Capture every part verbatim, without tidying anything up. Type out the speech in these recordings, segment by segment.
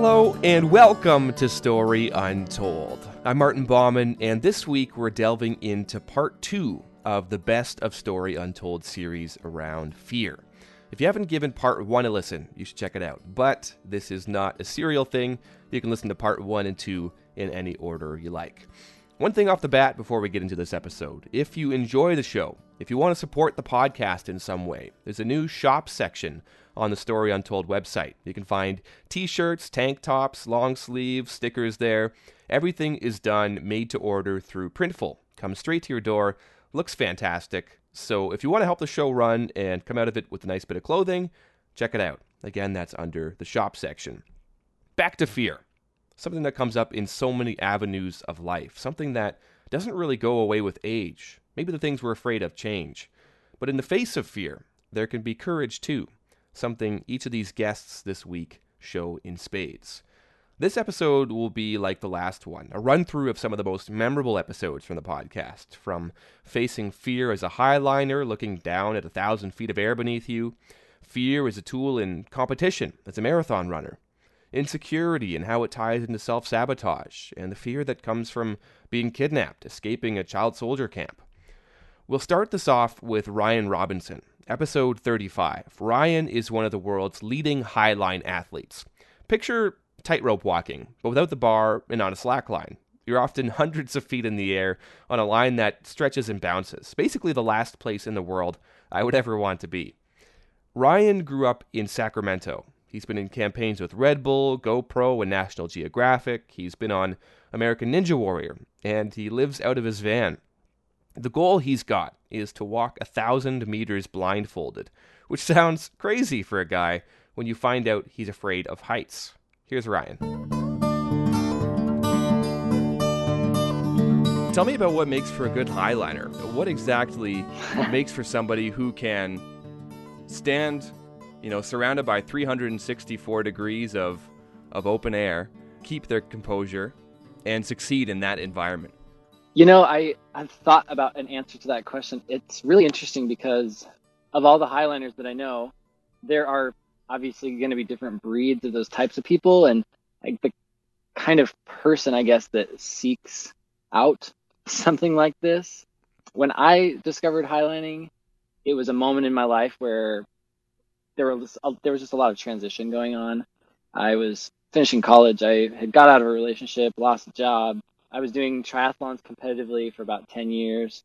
Hello and welcome to Story Untold. I'm Martin Bauman, and this week we're delving into part two of the Best of Story Untold series around fear. If you haven't given part one a listen, you should check it out. But this is not a serial thing. You can listen to part one and two in any order you like. One thing off the bat before we get into this episode. If you enjoy the show, if you want to support the podcast in some way, there's a new shop section on the Story Untold website. You can find t-shirts, tank tops, long sleeves, stickers there. Everything is done, made to order through Printful. Comes straight to your door, looks fantastic. So if you want to help the show run and come out of it with a nice bit of clothing, check it out. Again, that's under the shop section. Back to fear. Something that comes up in so many avenues of life. Something that doesn't really go away with age. Maybe the things we're afraid of change. But in the face of fear, there can be courage too. Something each of these guests this week show in spades. This episode will be like the last one, a run-through of some of the most memorable episodes from the podcast, from facing fear as a highliner, looking down at a thousand feet of air beneath you, fear as a tool in competition as a marathon runner, insecurity and how it ties into self-sabotage, and the fear that comes from being kidnapped, escaping a child soldier camp. We'll start this off with Ryan Robinson. Episode thirty-five. Ryan is one of the world's leading highline athletes. Picture tightrope walking, but without the bar and on a slack line. You're often hundreds of feet in the air on a line that stretches and bounces. Basically the last place in the world I would ever want to be. Ryan grew up in Sacramento. He's been in campaigns with Red Bull, GoPro, and National Geographic. He's been on American Ninja Warrior, and he lives out of his van. The goal he's got is to walk a thousand meters blindfolded, which sounds crazy for a guy when you find out he's afraid of heights. Here's Ryan. Tell me about what makes for a good highliner. What exactly makes for somebody who can stand, you know, surrounded by three hundred sixty-four degrees of, of open air, keep their composure, and succeed in that environment? You know, I, I've thought about an answer to that question. It's really interesting because of all the highliners that I know, there are obviously going to be different breeds of those types of people. And like the kind of person, I guess, that seeks out something like this. When I discovered highlining, it was a moment in my life where there was, there was just a lot of transition going on. I was finishing college. I had got out of a relationship, lost a job. I was doing triathlons competitively for about ten years,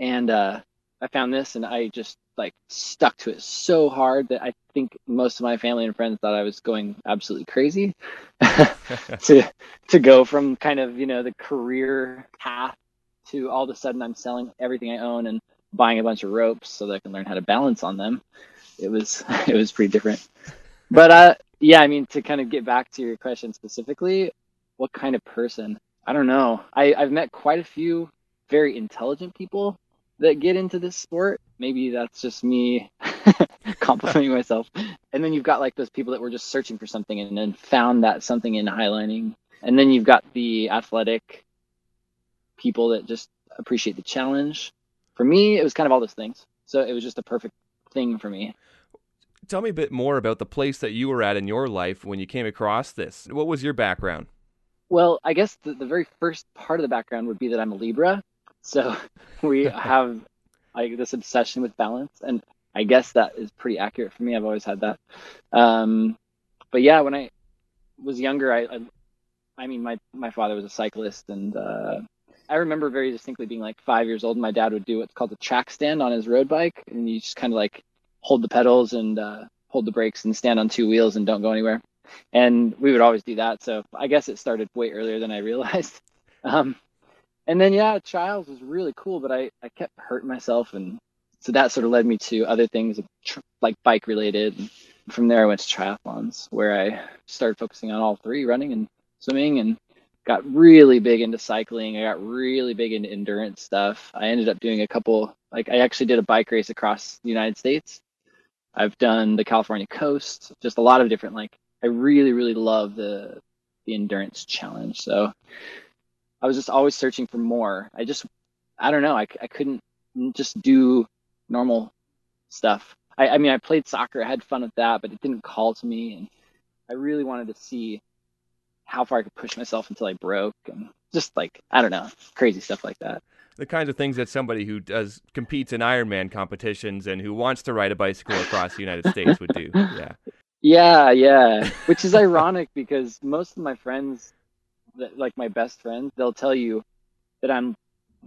and uh, I found this, and I just like stuck to it so hard that I think most of my family and friends thought I was going absolutely crazy to to go from kind of, you know, the career path to all of a sudden I'm selling everything I own and buying a bunch of ropes so that I can learn how to balance on them. It was it was pretty different, but uh, yeah, I mean, to kind of get back to your question specifically. What kind of person? I don't know. I, I've met quite a few very intelligent people that get into this sport. Maybe that's just me complimenting myself. And then you've got like those people that were just searching for something and then found that something in highlining. And then you've got the athletic people that just appreciate the challenge. For me, it was kind of all those things. So it was just the perfect thing for me. Tell me a bit more about the place that you were at in your life when you came across this. What was your background? Well, I guess the, the very first part of the background would be that I'm a Libra. So we have like this obsession with balance. And I guess that is pretty accurate for me. I've always had that. Um, but yeah, when I was younger, I I, I mean, my, my father was a cyclist. And uh, I remember very distinctly being like five years old. And my dad would do what's called the track stand on his road bike. And you just kind of like hold the pedals and uh, hold the brakes and stand on two wheels and don't go anywhere. And we would always do that. So I guess it started way earlier than I realized. Um, and then, yeah, trials was really cool, but I, I kept hurting myself. And so that sort of led me to other things like bike related. And from there, I went to triathlons where I started focusing on all three, running and swimming, and got really big into cycling. I got really big into endurance stuff. I ended up doing a couple, like I actually did a bike race across the United States. I've done the California coast, just a lot of different, like, I really, really love the the endurance challenge. So I was just always searching for more. I just, I don't know. I, I couldn't just do normal stuff. I, I mean, I played soccer. I had fun with that, but it didn't call to me. And I really wanted to see how far I could push myself until I broke, and just like, I don't know, crazy stuff like that. The kinds of things that somebody who does competes in Ironman competitions and who wants to ride a bicycle across the United States would do. Yeah. Yeah. Yeah. Which is ironic because most of my friends, that, like my best friends, they'll tell you that I'm,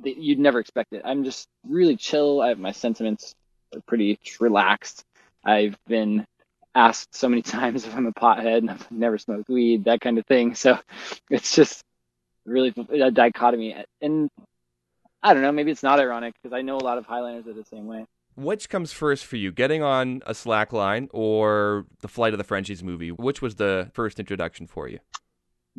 that you'd never expect it. I'm just really chill. I have my sentiments are pretty relaxed. I've been asked so many times if I'm a pothead and I've never smoked weed, that kind of thing. So it's just really a dichotomy. And I don't know, maybe it's not ironic because I know a lot of Highlanders are the same way. Which comes first for you, getting on a slack line or the Flight of the Frenchies movie? Which was the first introduction for you?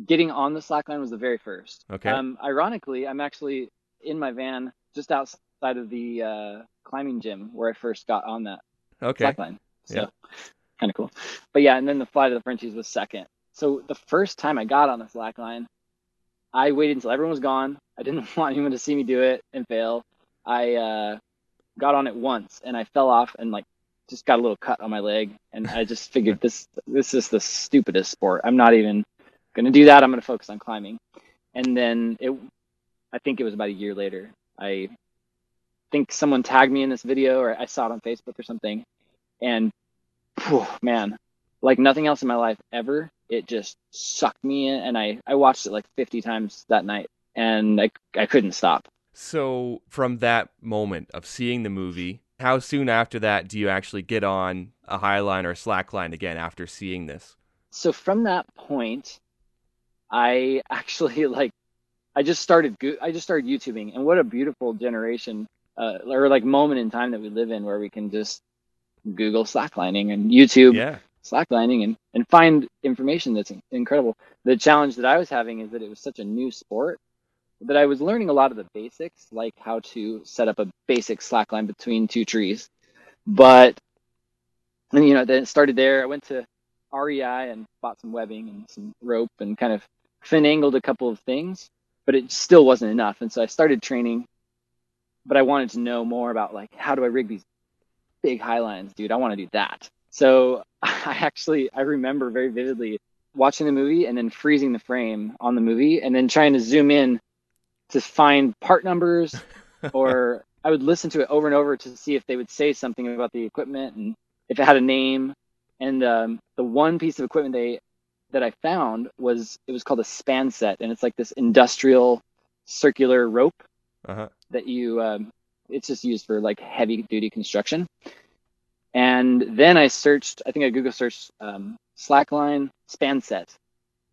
Getting on the slack line was the very first. Okay. Um, ironically, I'm actually in my van just outside of the uh, climbing gym where I first got on that okay. slack line. So yeah. Kind of cool. But yeah, and then the Flight of the Frenchies was second. So the first time I got on the slack line, I waited until everyone was gone. I didn't want anyone to see me do it and fail. I uh, got on it once and I fell off and like just got a little cut on my leg. And I just figured this this is the stupidest sport. I'm not even going to do that. I'm going to focus on climbing. And then it, I think it was about a year later. I think someone tagged me in this video or I saw it on Facebook or something. And whew, man, like nothing else in my life ever, it just sucked me in. And I, I watched it like fifty times that night. And I, I couldn't stop. So from that moment of seeing the movie, how soon after that do you actually get on a highline or a slackline again after seeing this? So from that point, I actually like, I just started, I just started YouTubing. And what a beautiful generation uh, or like moment in time that we live in where we can just Google slacklining and YouTube yeah. slacklining and, and find information that's incredible. The challenge that I was having is that it was such a new sport that I was learning a lot of the basics, like how to set up a basic slack line between two trees. But, and, you know, then it started there. I went to R E I and bought some webbing and some rope and kind of fin angled a couple of things, but it still wasn't enough. And so I started training, but I wanted to know more about like, how do I rig these big high lines, dude? I want to do that. So I actually, I remember very vividly watching the movie and then freezing the frame on the movie and then trying to zoom in to find part numbers, or I would listen to it over and over to see if they would say something about the equipment and if it had a name. And um, the one piece of equipment they that I found was, it was called a span set. And it's like this industrial circular rope uh-huh. that you, um, it's just used for like heavy duty construction. And then I searched, I think I Google searched um, slackline span set.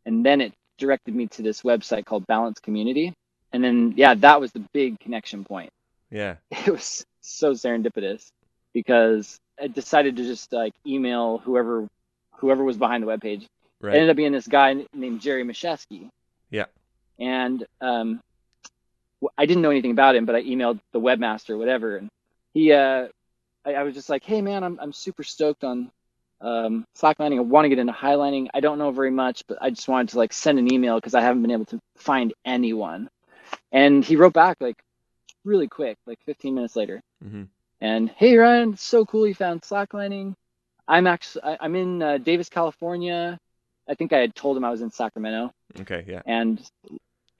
And then it directed me to this website called Balance Community. And then, yeah, that was the big connection point. Yeah. It was so serendipitous because I decided to just like email whoever whoever was behind the webpage. Right. It ended up being this guy named Jerry Mischewski. Yeah. And um, I didn't know anything about him, but I emailed the webmaster or whatever. And he, uh, I, I was just like, hey, man, I'm I'm super stoked on um, slacklining. I want to get into highlining. I don't know very much, but I just wanted to like send an email because I haven't been able to find anyone. And he wrote back like really quick, like fifteen minutes later. Mm-hmm. And hey, Ryan, so cool you found slacklining. I'm actually I, I'm in uh, Davis, California. I think I had told him I was in Sacramento. Okay, yeah. And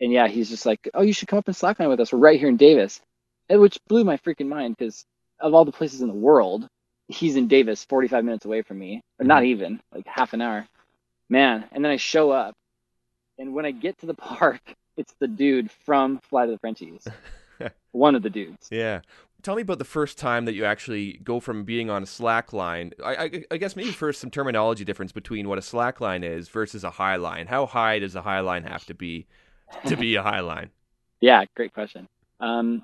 and yeah, he's just like, oh, you should come up and slackline with us. We're right here in Davis, and, which blew my freaking mind because of all the places in the world, he's in Davis, forty-five minutes away from me, or mm-hmm. not even like half an hour, man. And then I show up, and when I get to the park, it's the dude from Flight of the Frenchies. One of the dudes. Yeah. Tell me about the first time that you actually go from being on a slack line. I, I, I guess maybe first some terminology difference between what a slack line is versus a high line. How high does a high line have to be to be a high line? Yeah, great question. Um,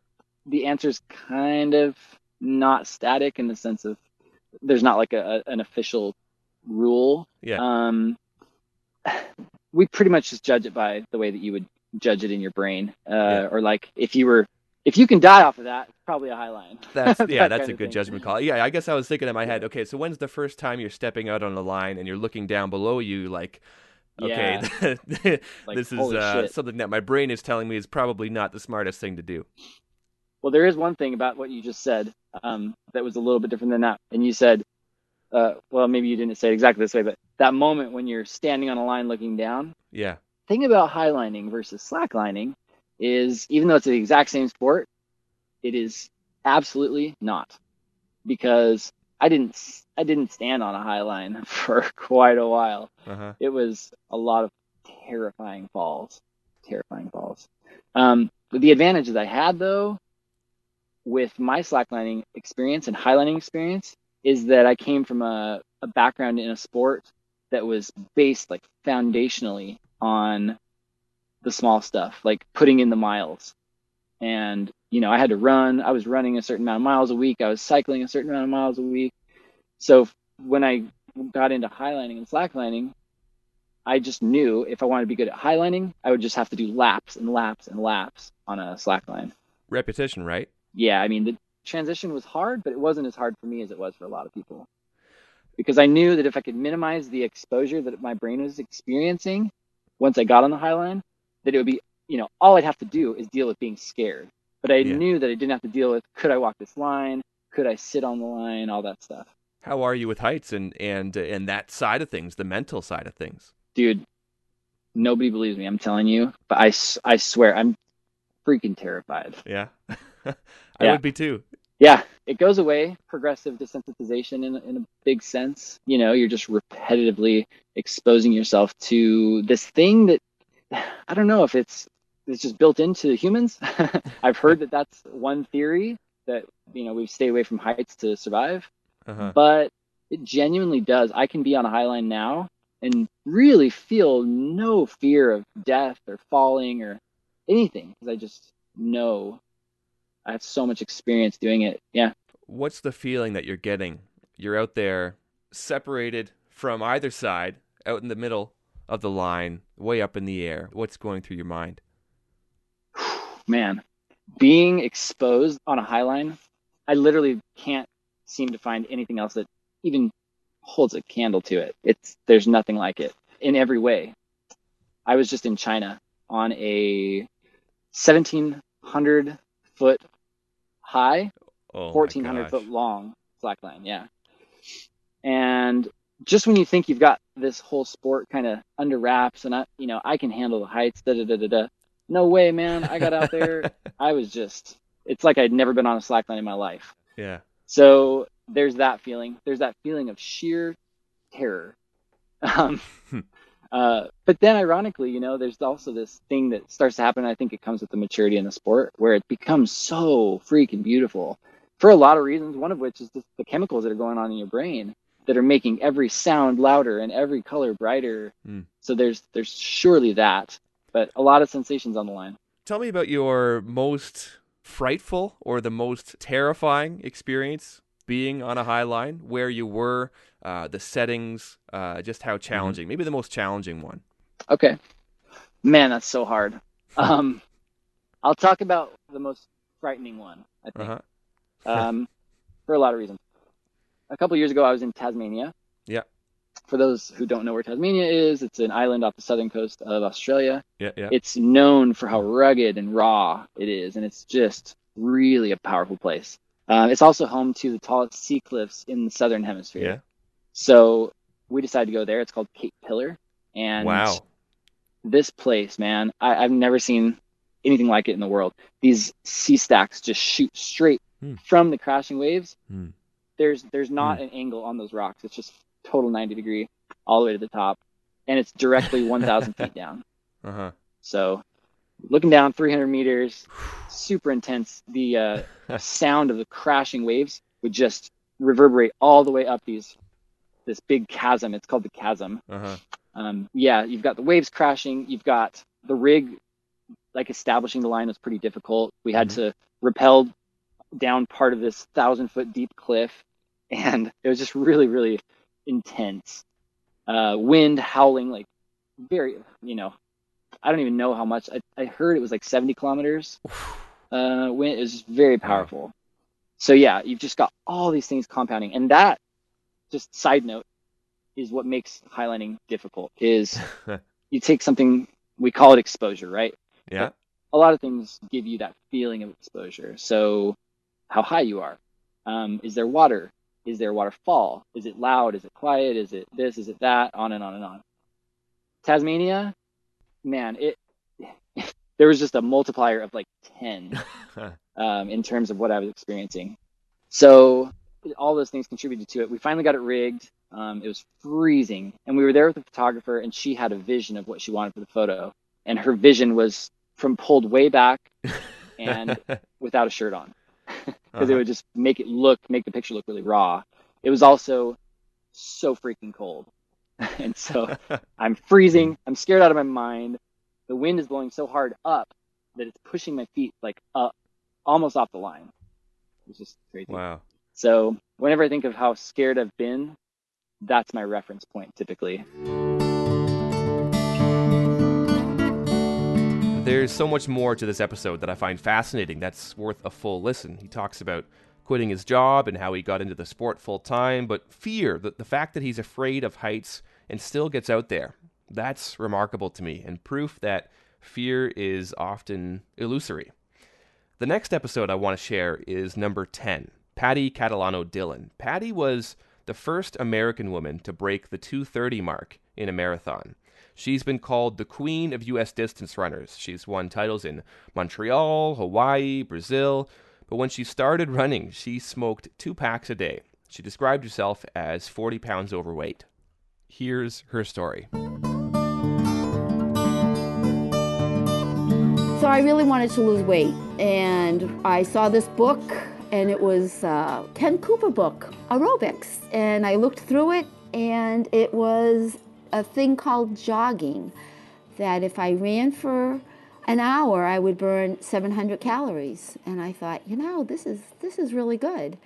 the answer is kind of not static in the sense of there's not like a, an official rule. Yeah. Um, we pretty much just judge it by the way that you would judge it in your brain uh yeah. or like if you were if you can die off of that, it's probably a high line. That's yeah that that's a good thing. Judgment call. Yeah, I guess I was thinking in my head, okay, so when's the first time you're stepping out on the line and you're looking down below you like okay yeah. this like, is uh, something that my brain is telling me is probably not the smartest thing to do. Well, there is one thing about what you just said um that was a little bit different than that. And you said uh well maybe you didn't say it exactly this way, but that moment when you're standing on a line looking down. Yeah. The thing about highlining versus slacklining is, even though it's the exact same sport, it is absolutely not, because I didn't I didn't stand on a high line for quite a while. Uh-huh. It was a lot of terrifying falls, terrifying falls. Um, the advantage that I had, though, with my slacklining experience and highlining experience, is that I came from a, a background in a sport that was based, like, foundationally on the small stuff, like putting in the miles. And, you know, I had to run. I was running a certain amount of miles a week. I was cycling a certain amount of miles a week. So when I got into highlining and slacklining, I just knew if I wanted to be good at highlining, I would just have to do laps and laps and laps on a slackline. Repetition, right? Yeah. I mean, the transition was hard, but it wasn't as hard for me as it was for a lot of people, because I knew that if I could minimize the exposure that my brain was experiencing once I got on the highline, that it would be, you know, all I'd have to do is deal with being scared. But I yeah. knew that I didn't have to deal with, could I walk this line? Could I sit on the line? All that stuff. How are you with heights and, and, and that side of things, the mental side of things? Dude, nobody believes me. I'm telling you, but I, I swear I'm freaking terrified. Yeah. I yeah. would be too. Yeah. It goes away. Progressive desensitization in, in a big sense. You know, you're just repetitively exposing yourself to this thing that, I don't know if it's, it's just built into humans. I've heard that that's one theory, that, you know, we stay away from heights to survive, uh-huh. but it genuinely does. I can be on a high line now and really feel no fear of death or falling or anything, because I just know I have so much experience doing it. Yeah. What's the feeling that you're getting? You're out there separated from either side, out in the middle of the line, way up in the air. What's going through your mind? Man, being exposed on a high line, I literally can't seem to find anything else that even holds a candle to it. It's, there's nothing like it in every way. I was just in China on a seventeen hundred foot high, oh fourteen hundred foot long slack line. Yeah. And just when you think you've got this whole sport kind of under wraps and I, you know, I can handle the heights, da da da da da. No way, man. I got out there. I was just, it's like I'd never been on a slackline in my life. Yeah. So there's that feeling. There's that feeling of sheer terror. Um, uh, but then ironically, you know, there's also this thing that starts to happen. I think it comes with the maturity in the sport, where it becomes so freaking beautiful for a lot of reasons. One of which is the, the chemicals that are going on in your brain that are making every sound louder and every color brighter. Mm. So there's, there's surely that. But a lot of sensations on the line. Tell me about your most frightful or the most terrifying experience being on a high line, where you were, uh, the settings, uh, just how challenging, mm-hmm. maybe the most challenging one. Okay. Man, that's so hard. Um, I'll talk about the most frightening one, I think, uh-huh. um, for a lot of reasons. A couple years ago, I was in Tasmania. Yeah. For those who don't know where Tasmania is, it's an island off the southern coast of Australia. Yeah, yeah. It's known for how rugged and raw it is, and it's just really a powerful place. Uh, it's also home to the tallest sea cliffs in the southern hemisphere. Yeah. So we decided to go there. It's called Cape Pillar. And wow. This place, man, I, I've never seen anything like it in the world. These sea stacks just shoot straight mm. from the crashing waves. Mm. There's, there's not mm. an angle on those rocks. It's just total ninety degree all the way to the top, and it's directly one thousand feet down. Uh-huh. So looking down three hundred meters, super intense. The uh, sound of the crashing waves would just reverberate all the way up these, this big chasm. It's called the chasm. Uh-huh. Um, yeah. You've got the waves crashing. You've got the rig, like establishing the line was pretty difficult. We had mm-hmm. to rappel down part of this thousand foot deep cliff. And it was just really, really intense. Uh wind howling, like, very, you know, I don't even know how much. I, I heard it was like seventy kilometers. Uh wind is just very powerful. Wow. So yeah, you've just got all these things compounding. And that, just side note, is what makes highlining difficult, is you take something, we call it exposure, right? Yeah. But a lot of things give you that feeling of exposure. So how high you are. Um, is there water? Is there a waterfall? Is it loud? Is it quiet? Is it this? Is it that? On and on and on. Tasmania, man, it there was just a multiplier of like ten um, in terms of what I was experiencing. So all those things contributed to it. We finally got it rigged. Um, it was freezing, and we were there with the photographer, and she had a vision of what she wanted for the photo, and her vision was from pulled way back and without a shirt on, because uh-huh. it would just make it look, make the picture look really raw. It was also so freaking cold. And so I'm freezing. I'm scared out of my mind. The wind is blowing so hard up that it's pushing my feet like up, almost off the line. It's just crazy. Wow. So whenever I think of how scared I've been, that's my reference point typically. There's so much more to this episode that I find fascinating that's worth a full listen. He talks about quitting his job and how he got into the sport full time, but fear, the, the fact that he's afraid of heights and still gets out there, that's remarkable to me, and proof that fear is often illusory. The next episode I want to share is number ten, Patty Catalano Dillon. Patty was the first American woman to break the two thirty mark in a marathon. She's been called the queen of U S distance runners. She's won titles in Montreal, Hawaii, Brazil. But when she started running, she smoked two packs a day. She described herself as forty pounds overweight. Here's her story. So I really wanted to lose weight, and I saw this book, and it was uh, Ken Cooper book, Aerobics. And I looked through it, and it was a thing called jogging, that if I ran for an hour, I would burn seven hundred calories. And I thought, you know, this is this is really good.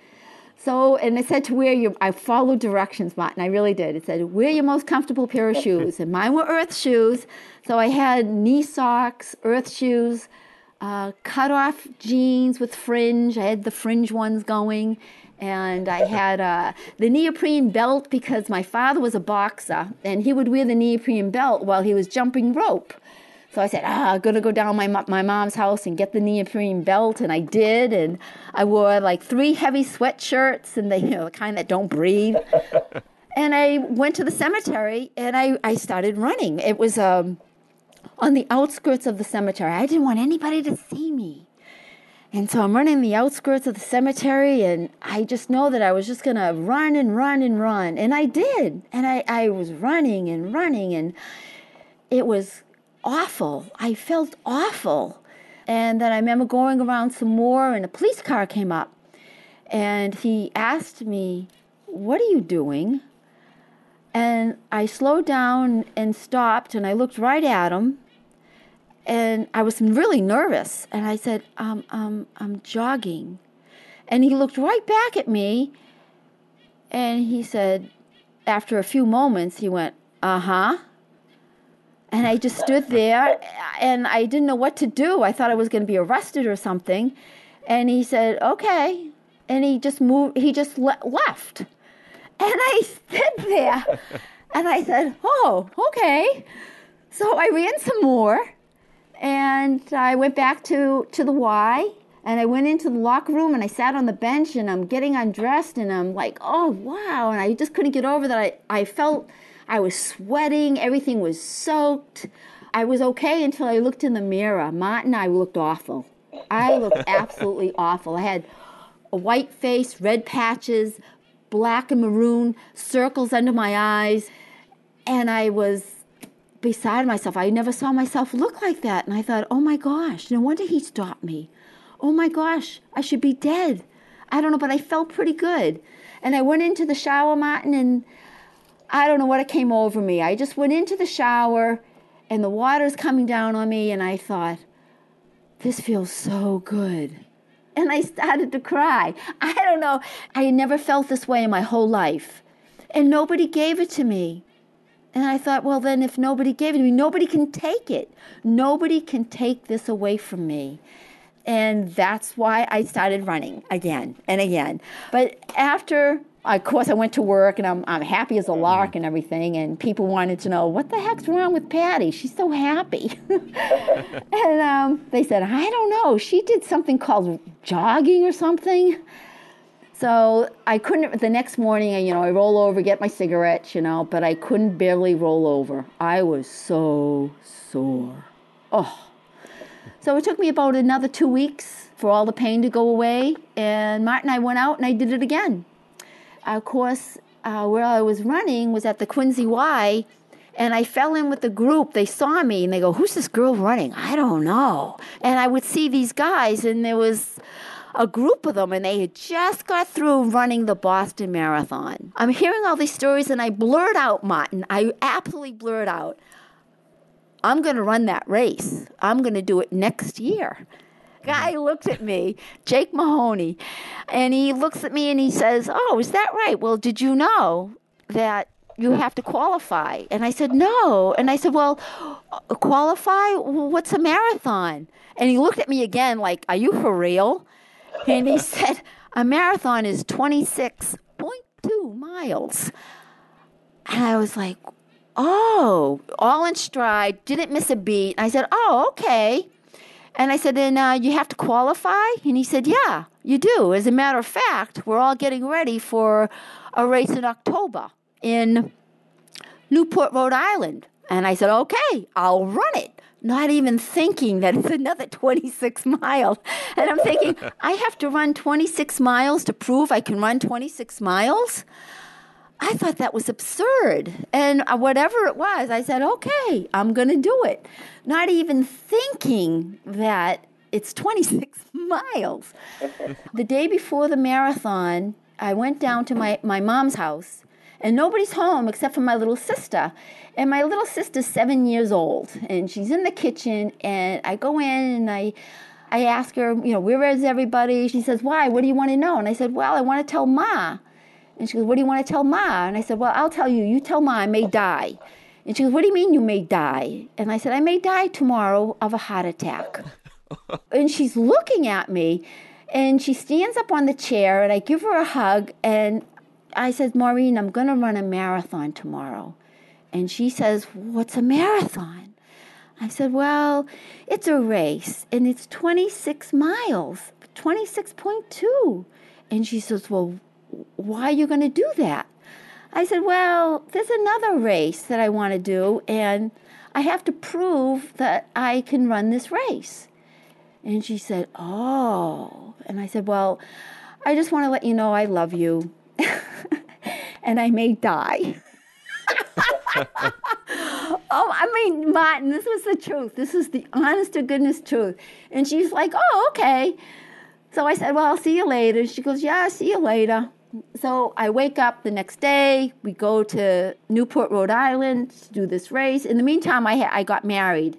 So, and it said to wear your, I followed directions, Martin, I really did. It said, wear your most comfortable pair of shoes. And mine were earth shoes. So I had knee socks, earth shoes, uh, cut off jeans with fringe. I had the fringe ones going. And I had uh, the neoprene belt, because my father was a boxer, and he would wear the neoprene belt while he was jumping rope. So I said, ah, I'm going to go down my my mom's house and get the neoprene belt, and I did. And I wore like three heavy sweatshirts, and they, you know, the kind that don't breathe. And I went to the cemetery, and I, I started running. It was um, on the outskirts of the cemetery. I didn't want anybody to see me. And so I'm running the outskirts of the cemetery, and I just know that I was just going to run and run and run. And I did. And I, I was running and running, and it was awful. I felt awful. And then I remember going around some more, and a police car came up. And he asked me, what are you doing? And I slowed down and stopped, and I looked right at him. And I was really nervous. And I said, um, um, I'm jogging. And he looked right back at me. And he said, after a few moments, he went, uh-huh. And I just stood there. And I didn't know what to do. I thought I was going to be arrested or something. And he said, okay. And he just moved. He just le- left. And I stood there. And I said, oh, okay. So I ran some more. And I went back to, to the Y, and I went into the locker room, and I sat on the bench, and I'm getting undressed, and I'm like, oh, wow. And I just couldn't get over that. I, I felt I was sweating. Everything was soaked. I was okay until I looked in the mirror. Martin, I looked awful. I looked absolutely awful. I had a white face, red patches, black and maroon, circles under my eyes, and I was beside myself. I never saw myself look like that. And I thought, oh my gosh, no wonder he stopped me. Oh my gosh, I should be dead. I don't know, but I felt pretty good. And I went into the shower, Martin, and I don't know what it came over me. I just went into the shower, and the water's coming down on me, and I thought, this feels so good. And I started to cry. I don't know. I never felt this way in my whole life. And nobody gave it to me. And I thought, well, then if nobody gave it to me, nobody can take it. Nobody can take this away from me. And that's why I started running again and again. But after, of course, I went to work, and I'm I'm happy as a lark and everything. And people wanted to know, what the heck's wrong with Patty? She's so happy. And um, they said, I don't know. She did something called jogging or something. So I couldn't, the next morning, I, you know, I roll over, get my cigarettes, you know, but I couldn't barely roll over. I was so sore. Oh. So it took me about another two weeks for all the pain to go away. And Martin and I went out and I did it again. Of course, uh, where I was running was at the Quincy Y, and I fell in with the group. They saw me, and they go, who's this girl running? I don't know. And I would see these guys, and there was a group of them, and they had just got through running the Boston Marathon. I'm hearing all these stories, and I blurt out, Martin. I absolutely blurt out, I'm going to run that race. I'm going to do it next year. Guy looked at me, Jake Mahoney, and he looks at me, and he says, oh, is that right? Well, did you know that you have to qualify? And I said, no. And I said, well, qualify? What's a marathon? And he looked at me again like, are you for real? And he said, a marathon is twenty-six point two miles. And I was like, oh, all in stride, didn't miss a beat. And I said, oh, okay. And I said, and uh, you have to qualify? And he said, yeah, you do. As a matter of fact, we're all getting ready for a race in October in Newport, Rhode Island. And I said, okay, I'll run it. Not even thinking that it's another twenty-six miles. And I'm thinking, I have to run twenty-six miles to prove I can run twenty-six miles? I thought that was absurd. And whatever it was, I said, okay, I'm going to do it. Not even thinking that it's twenty-six miles. The day before the marathon, I went down to my, my mom's house, and nobody's home except for my little sister. And my little sister's seven years old, and she's in the kitchen, and I go in, and I... I ask her, you know, where is everybody? She says, why? What do you want to know? And I said, well, I want to tell Ma. And she goes, what do you want to tell Ma? And I said, well, I'll tell you. You tell Ma I may die. And she goes, what do you mean you may die? And I said, I may die tomorrow of a heart attack. And she's looking at me, and she stands up on the chair, and I give her a hug, and I said, Maureen, I'm going to run a marathon tomorrow. And she says, what's a marathon? I said, well, it's a race, and it's twenty-six miles, twenty-six point two. And she says, well, why are you going to do that? I said, well, there's another race that I want to do, and I have to prove that I can run this race. And she said, oh. And I said, well, I just want to let you know I love you, and I may die. Oh, I mean, Martin, this was the truth. This is the honest-to-goodness truth. And she's like, oh, okay. So I said, well, I'll see you later. She goes, yeah, I'll see you later. So I wake up the next day. We go to Newport, Rhode Island to do this race. In the meantime, I, ha- I got married.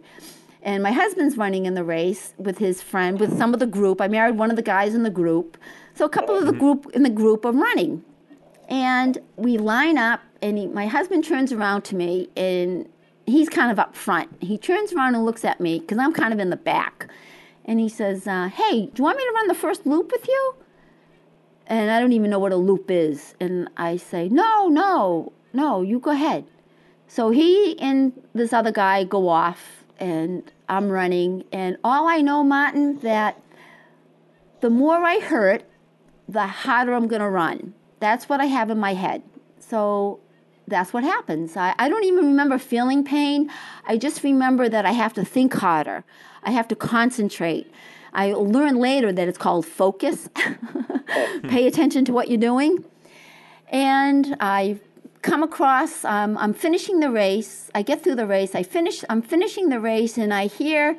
And my husband's running in the race with his friend, with some of the group. I married one of the guys in the group. So a couple of the group in the group are running. And we line up, and he, my husband turns around to me, and he's kind of up front. He turns around and looks at me, because I'm kind of in the back. And he says, uh, hey, do you want me to run the first loop with you? And I don't even know what a loop is. And I say, no, no, no, you go ahead. So he and this other guy go off, and I'm running. And all I know, Martin, that the more I hurt, the harder I'm going to run. That's what I have in my head. So that's what happens. I, I don't even remember feeling pain. I just remember that I have to think harder. I have to concentrate. I learned later that it's called focus. Pay attention to what you're doing. And I come across, um, I'm finishing the race. I get through the race. I finish, I'm finishing the race, and I hear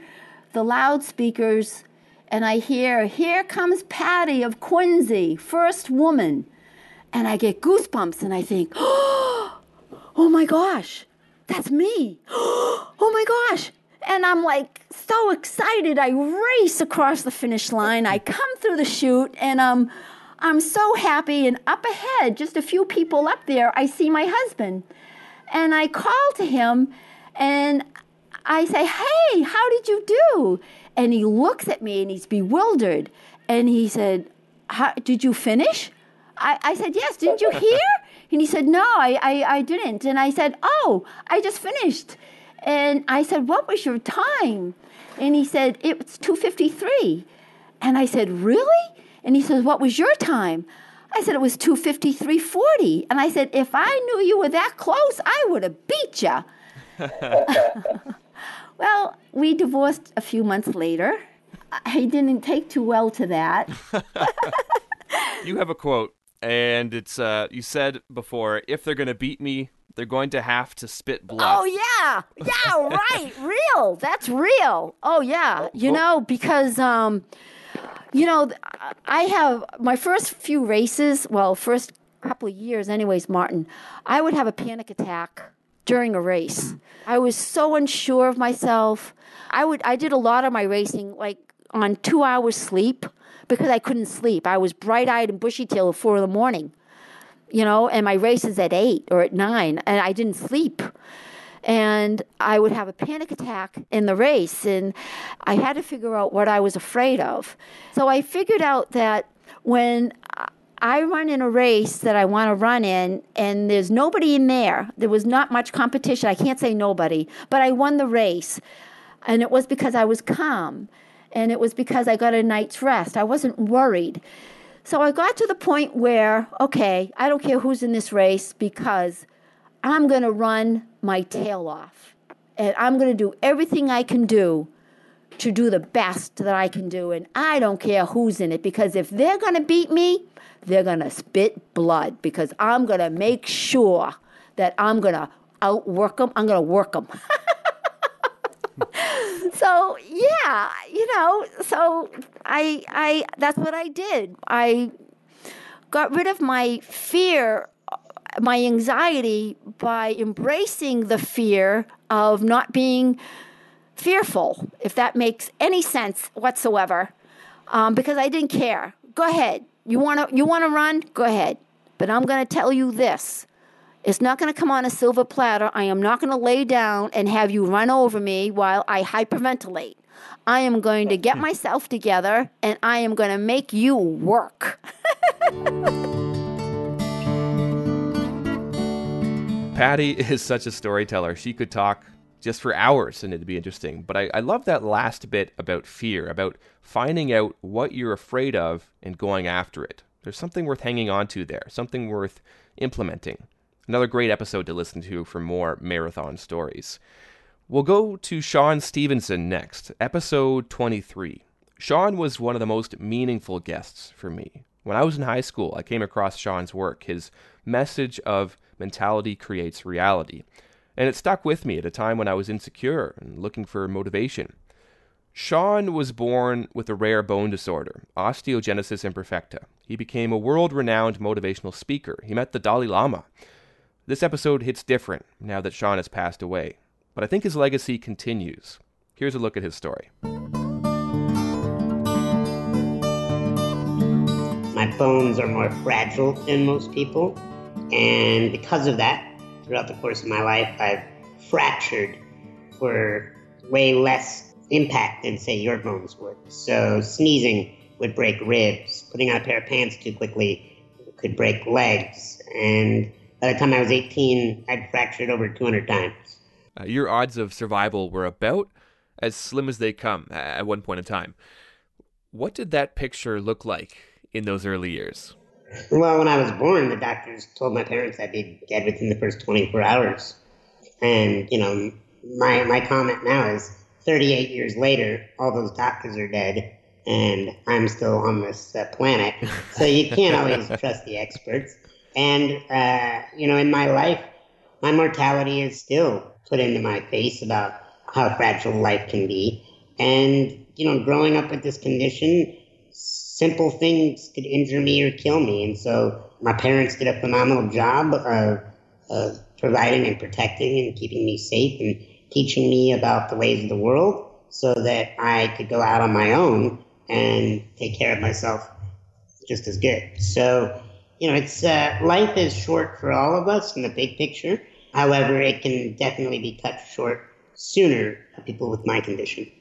the loudspeakers, and I hear, here comes Patty of Quincy, first woman. And I get goosebumps, and I think, oh, oh my gosh, that's me. Oh my gosh. And I'm like so excited. I race across the finish line. I come through the chute, and um, I'm so happy. And up ahead, just a few people up there, I see my husband. And I call to him, and I say, hey, how did you do? And he looks at me, and he's bewildered. And he said, how, did you finish? I, I said, yes, didn't you hear? And he said, no, I, I, I didn't. And I said, oh, I just finished. And I said, what was your time? And he said, it's two fifty-three. And I said, really? And he says, what was your time? I said, it was two fifty, three forty. And I said, if I knew you were that close, I would have beat you. Well, we divorced a few months later. He didn't take too well to that. You have a quote, and it's uh, you said before, if they're going to beat me, they're going to have to spit blood. Oh, yeah. Yeah, right. Real. That's real. Oh, yeah. You know, because... Um, You know, I have my first few races, well, first couple of years anyways, Martin, I would have a panic attack during a race. I was so unsure of myself. I would I did a lot of my racing like on two hours sleep because I couldn't sleep. I was bright-eyed and bushy-tailed at four in the morning, you know, and my race is at eight or at nine, and I didn't sleep. And I would have a panic attack in the race, and I had to figure out what I was afraid of. So I figured out that when I run in a race that I want to run in, and there's nobody in there, there was not much competition, I can't say nobody, but I won the race. And it was because I was calm, and it was because I got a night's rest. I wasn't worried. So I got to the point where, okay, I don't care who's in this race because I'm going to run my tail off, and I'm going to do everything I can do to do the best that I can do, and I don't care who's in it, because if they're going to beat me, they're going to spit blood, because I'm going to make sure that I'm going to outwork them. I'm going to work them. So, yeah, you know, so I, I, that's what I did. I got rid of my fear, my anxiety, by embracing the fear of not being fearful, if that makes any sense whatsoever, um, because I didn't care. Go ahead. You want to you want to run? Go ahead. But I'm going to tell you this. It's not going to come on a silver platter. I am not going to lay down and have you run over me while I hyperventilate. I am going to get myself together, and I am going to make you work. Patty is such a storyteller. She could talk just for hours and it'd be interesting. But I, I love that last bit about fear, about finding out what you're afraid of and going after it. There's something worth hanging on to there, something worth implementing. Another great episode to listen to for more marathon stories. We'll go to Shawn Stevenson next, episode twenty-three. Shawn was one of the most meaningful guests for me. When I was in high school, I came across Shawn's work, his message of mentality creates reality. And it stuck with me at a time when I was insecure and looking for motivation. Shawn was born with a rare bone disorder, osteogenesis imperfecta. He became a world-renowned motivational speaker. He met the Dalai Lama. This episode hits different now that Shawn has passed away, but I think his legacy continues. Here's a look at his story. My bones are more fragile than most people. And because of that, throughout the course of my life, I've fractured for way less impact than, say, your bones would. So sneezing would break ribs. Putting on a pair of pants too quickly could break legs. And by the time I was eighteen, I'd fractured over two hundred times. Uh, your odds of survival were about as slim as they come at one point in time. What did that picture look like in those early years? Well, when I was born, the doctors told my parents I'd be dead within the first twenty-four hours. And, you know, my my comment now is thirty-eight years later, all those doctors are dead, and I'm still on this uh, planet. So you can't always trust the experts. And, uh, you know, in my life, my mortality is still put into my face about how fragile life can be. And, you know, growing up with this condition, simple things could injure me or kill me. And so my parents did a phenomenal job of, of providing and protecting and keeping me safe and teaching me about the ways of the world so that I could go out on my own and take care of myself just as good. So, you know, it's uh, life is short for all of us in the big picture. However, it can definitely be cut short sooner for people with my condition.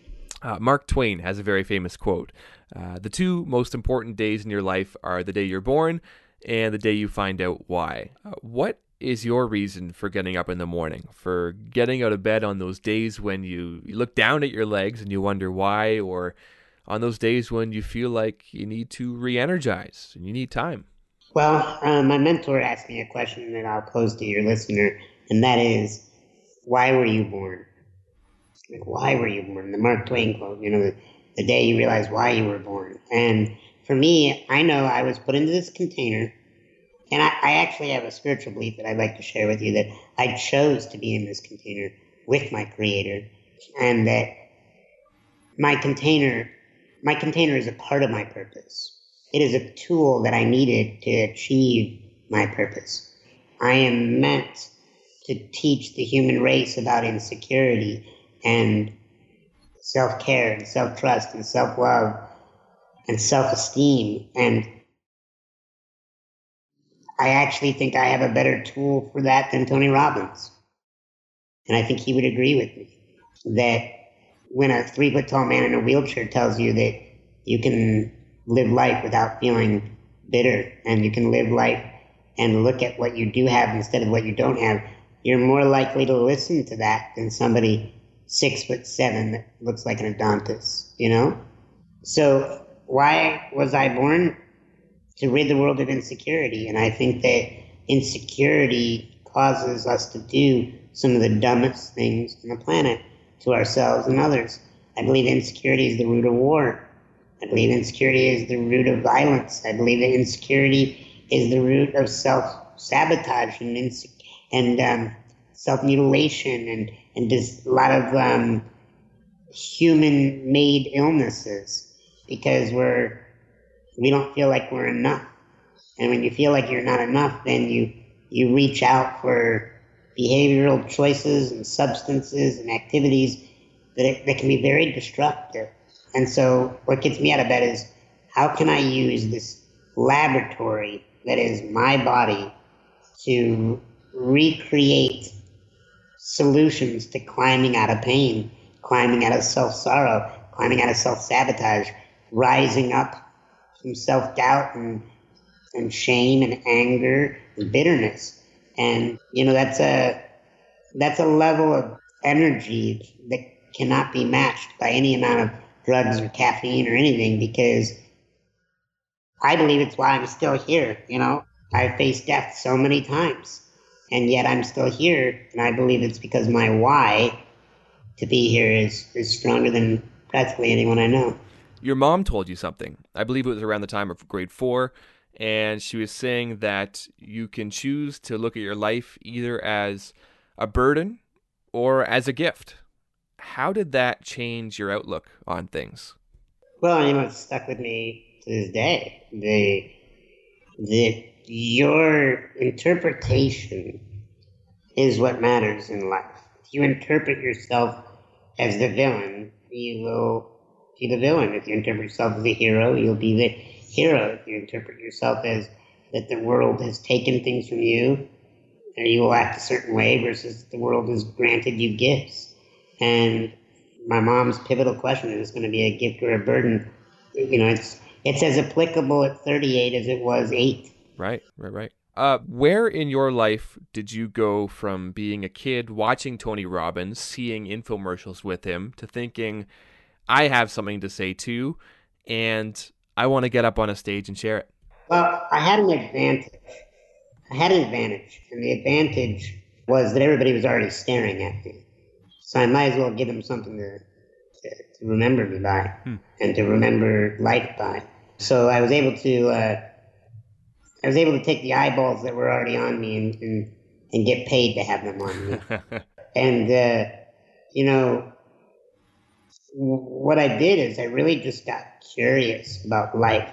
Uh, Mark Twain has a very famous quote. Uh, the two most important days in your life are the day you're born and the day you find out why. Uh, what is your reason for getting up in the morning, for getting out of bed on those days when you, you look down at your legs and you wonder why, or on those days when you feel like you need to re-energize and you need time? Well, uh, my mentor asked me a question that I'll pose to your listener, and that is, why were you born? Like, why were you born? The Mark Twain quote, you know, the, the day you realize why you were born. And for me, I know I was put into this container, and I, I actually have a spiritual belief that I'd like to share with you, that I chose to be in this container with my Creator, and that my container, my container is a part of my purpose. It is a tool that I needed to achieve my purpose. I am meant to teach the human race about insecurity and self-care and self-trust and self-love and self-esteem. And I actually think I have a better tool for that than Tony Robbins. And I think he would agree with me that when a three-foot tall man in a wheelchair tells you that you can live life without feeling bitter, and you can live life and look at what you do have instead of what you don't have, you're more likely to listen to that than somebody six foot seven that looks like an endodontist, you know? So why was I born? To rid the world of insecurity. And I think that insecurity causes us to do some of the dumbest things on the planet to ourselves and others. I believe insecurity is the root of war. I believe insecurity is the root of violence. I believe that insecurity is the root of self-sabotage and inse- and um, self-mutilation and, and just a lot of um, human-made illnesses, because we're, we don't feel like we're enough. And when you feel like you're not enough, then you, you reach out for behavioral choices and substances and activities that, it, that can be very destructive. And so what gets me out of bed is, how can I use this laboratory that is my body to recreate solutions to climbing out of pain, climbing out of self-sorrow, climbing out of self-sabotage, rising up from self-doubt and, and shame and anger and bitterness. And, you know, that's a, that's a level of energy that cannot be matched by any amount of drugs or caffeine or anything, because I believe it's why I'm still here. You know, I've faced death so many times, and yet I'm still here. And I believe it's because my why to be here is, is stronger than practically anyone I know. Your mom told you something. I believe it was around the time of grade four. And she was saying that you can choose to look at your life either as a burden or as a gift. How did that change your outlook on things? Well, you know, it's stuck with me to this day. The, the, your interpretation is what matters in life. If you interpret yourself as the villain, you will be the villain. If you interpret yourself as the hero, you'll be the hero. If you interpret yourself as that the world has taken things from you, you will act a certain way versus the world has granted you gifts. And my mom's pivotal question is, going to be a gift or a burden? You know, it's it's as applicable at thirty-eight as it was eight. Right, right, right. Uh, where in your life did you go from being a kid watching Tony Robbins, seeing infomercials with him, to thinking, I have something to say too, and I want to get up on a stage and share it? Well, I had an advantage. I had an advantage, and the advantage was that everybody was already staring at me. So I might as well give them something to, to, to remember me by hmm. and to remember life by. So I was able to uh, I was able to take the eyeballs that were already on me and, and, and get paid to have them on me. and, uh, you know, w- what I did is I really just got curious about life.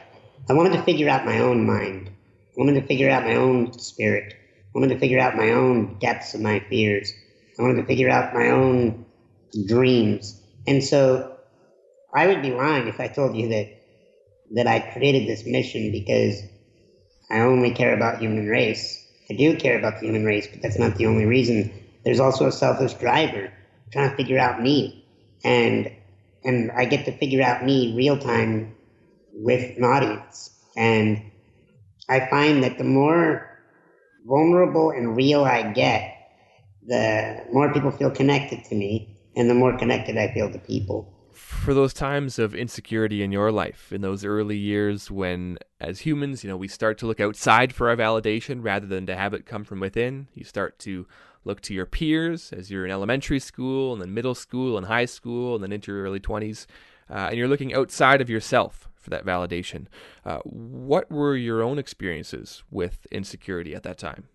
I wanted to figure out my own mind. I wanted to figure out my own spirit. I wanted to figure out my own depths of my fears. I wanted to figure out my own dreams. And so I would be lying if I told you that that I created this mission because I only care about human race. I do care about the human race, but that's not the only reason. There's also a selfish driver trying to figure out me. And and I get to figure out me real time with an audience. And I find that the more vulnerable and real I get, the more people feel connected to me, and the more connected I feel to people. for those times of insecurity in your life, in those early years when, as humans, you know, we start to look outside for our validation rather than to have it come from within. You start to look to your peers as you're in elementary school and then middle school and high school and then into your early twenties, uh, and you're looking outside of yourself for that validation. Uh, what were your own experiences with insecurity at that time?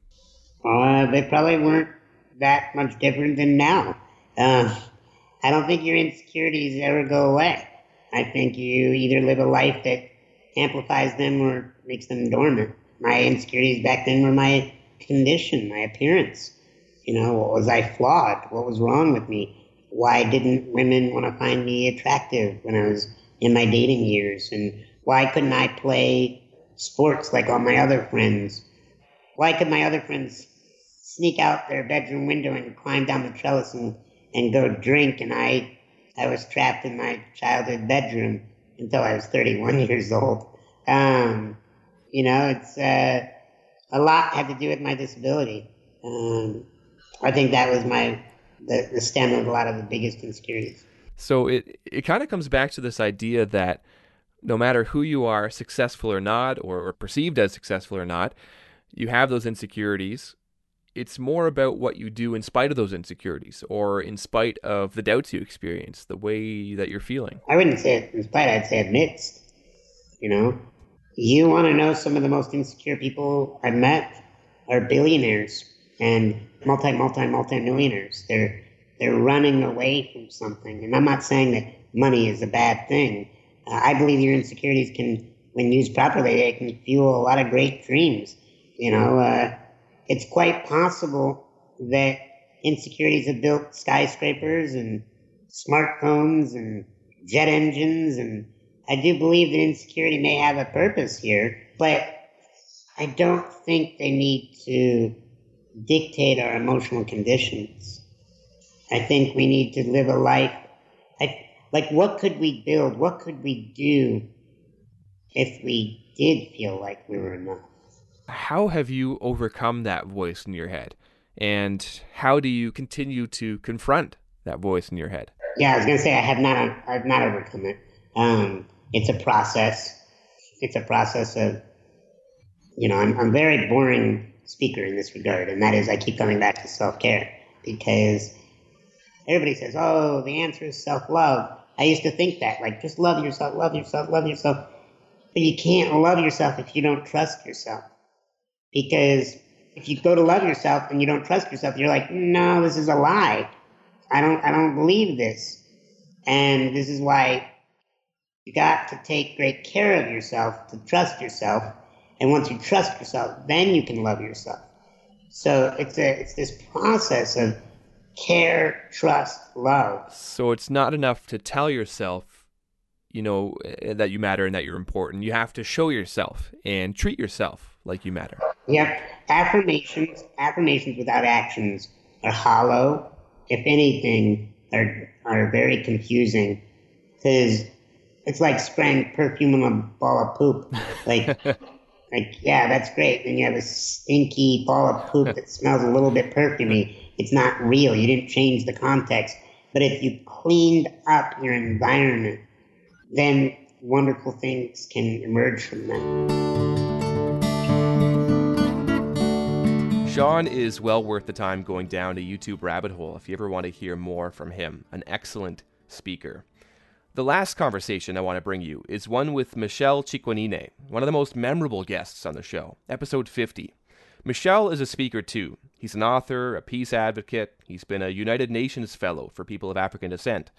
Uh, they probably weren't that much different than now. Uh, I don't think your insecurities ever go away. I think you either live a life that amplifies them or makes them dormant. My insecurities back then were my condition, my appearance. You know, was I flawed? What was wrong with me? Why didn't women want to find me attractive when I was in my dating years? And why couldn't I play sports like all my other friends? Why could my other friends sneak out their bedroom window and climb down the trellis and, and go drink? And I, I was trapped in my childhood bedroom until I was thirty-one years old. Um, you know, it's uh, a lot had to do with my disability. Um, I think that was my the, the stem of a lot of the biggest insecurities. So it, it kind of comes back to this idea that no matter who you are, successful or not, or, or perceived as successful or not, you have those insecurities. It's more about what you do in spite of those insecurities or in spite of the doubts you experience, the way that you're feeling. I wouldn't say it in spite, I'd say amidst. You know, you want to know some of the most insecure people I've met are billionaires and multi, multi, multi-millionaires. They're, they're running away from something. And I'm not saying that money is a bad thing. Uh, I believe your insecurities can, when used properly, they can fuel a lot of great dreams. You know, uh, it's quite possible that insecurities have built skyscrapers and smartphones and jet engines. And I do believe that insecurity may have a purpose here, but I don't think they need to dictate our emotional conditions. I think we need to live a life. I, like, what could we build? What could we do if we did feel like we were enough? How have you overcome that voice in your head? And how do you continue to confront that voice in your head? Yeah, I was going to say I have not I've not overcome it. Um, it's a process. It's a process of, you know, I'm, I'm a very boring speaker in this regard, and that is I keep coming back to self-care because everybody says, oh, the answer is self-love. I used to think that, like, just love yourself, love yourself, love yourself. But you can't love yourself if you don't trust yourself. Because if you go to love yourself and you don't trust yourself, you're like, no, this is a lie. I don't, I don't believe this. And this is why you got to take great care of yourself to trust yourself. And once you trust yourself, then you can love yourself. So it's a, it's this process of care, trust, love. So it's not enough to tell yourself, you know, that you matter and that you're important. You have to show yourself and treat yourself like you matter. Yep. Affirmations, affirmations without actions are hollow. If anything, are are very confusing because it's like spraying perfume on a ball of poop. Like, like yeah, that's great. Then you have a stinky ball of poop that smells a little bit perfumey. It's not real. You didn't change the context. But if you cleaned up your environment, then wonderful things can emerge from that. Shawn is well worth the time going down a YouTube rabbit hole if you ever want to hear more from him. An excellent speaker. The last conversation I want to bring you is one with Michelle Chikwanine, one of the most memorable guests on the show, episode fifty. Michelle is a speaker too. He's an author, a peace advocate. He's been a United Nations Fellow for people of African descent.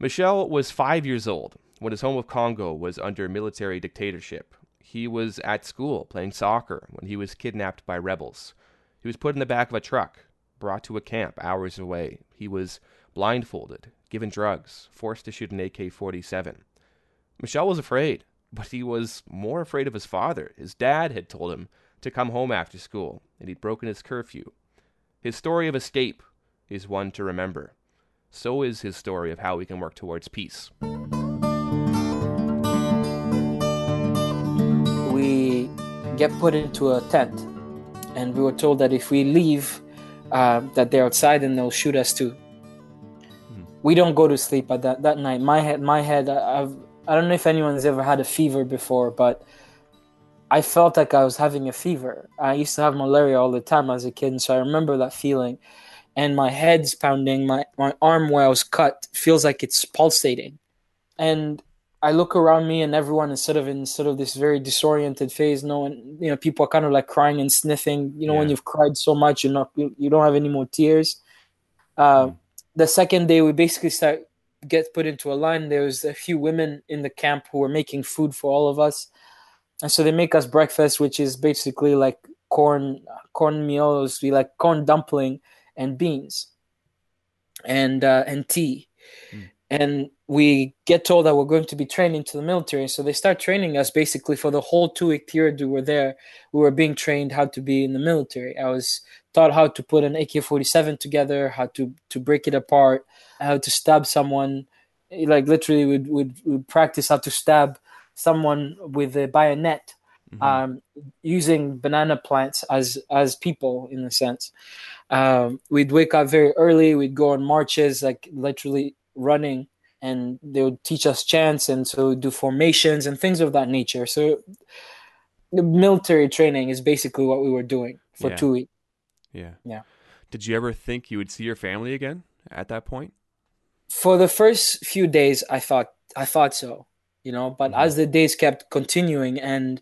Michelle was five years old when his home of Congo was under military dictatorship. He was at school playing soccer when he was kidnapped by rebels. He was put in the back of a truck, brought to a camp hours away. He was blindfolded, given drugs, forced to shoot an A K forty-seven. Michelle was afraid, but he was more afraid of his father. His dad had told him to come home after school, and he'd broken his curfew. His story of escape is one to remember. So is his story of how we can work towards peace. We get put into a tent, and we were told that if we leave, uh, that they're outside and they'll shoot us too. Hmm. we don't go to sleep at that that night. My head, my head. I've, I don't know if anyone's ever had a fever before, but I felt like I was having a fever. I used to have malaria all the time as a kid, and so I remember that feeling. And my head's pounding. My my arm where I was cut feels like it's pulsating, and I look around me and everyone is sort of in sort of this very disoriented phase. No one, you know, people are kind of like crying and sniffing. You know, yeah. When you've cried so much, you're not, you, you don't have any more tears. Uh, mm. The second day we basically start get put into a line. There was a few women in the camp who were making food for all of us. And so they make us breakfast, which is basically like corn, corn meals, we like corn dumpling and beans and, uh, and tea. Mm. And we get told that we're going to be trained into the military. So they start training us basically for the whole two-week period we were there. We were being trained how to be in the military. I was taught how to put an A K forty-seven together, how to, to break it apart, how to stab someone. Like literally we'd, we'd, we'd practice how to stab someone with a bayonet, mm-hmm. um, using banana plants as, as people in a sense. Um, we'd wake up very early. We'd go on marches, like literally running, and they would teach us chants, and so do formations and things of that nature. So the military training is basically what we were doing for yeah. two weeks. Yeah. Yeah. Did you ever think you would see your family again at that point? For the first few days, I thought, I thought so, you know, but mm-hmm. as the days kept continuing, and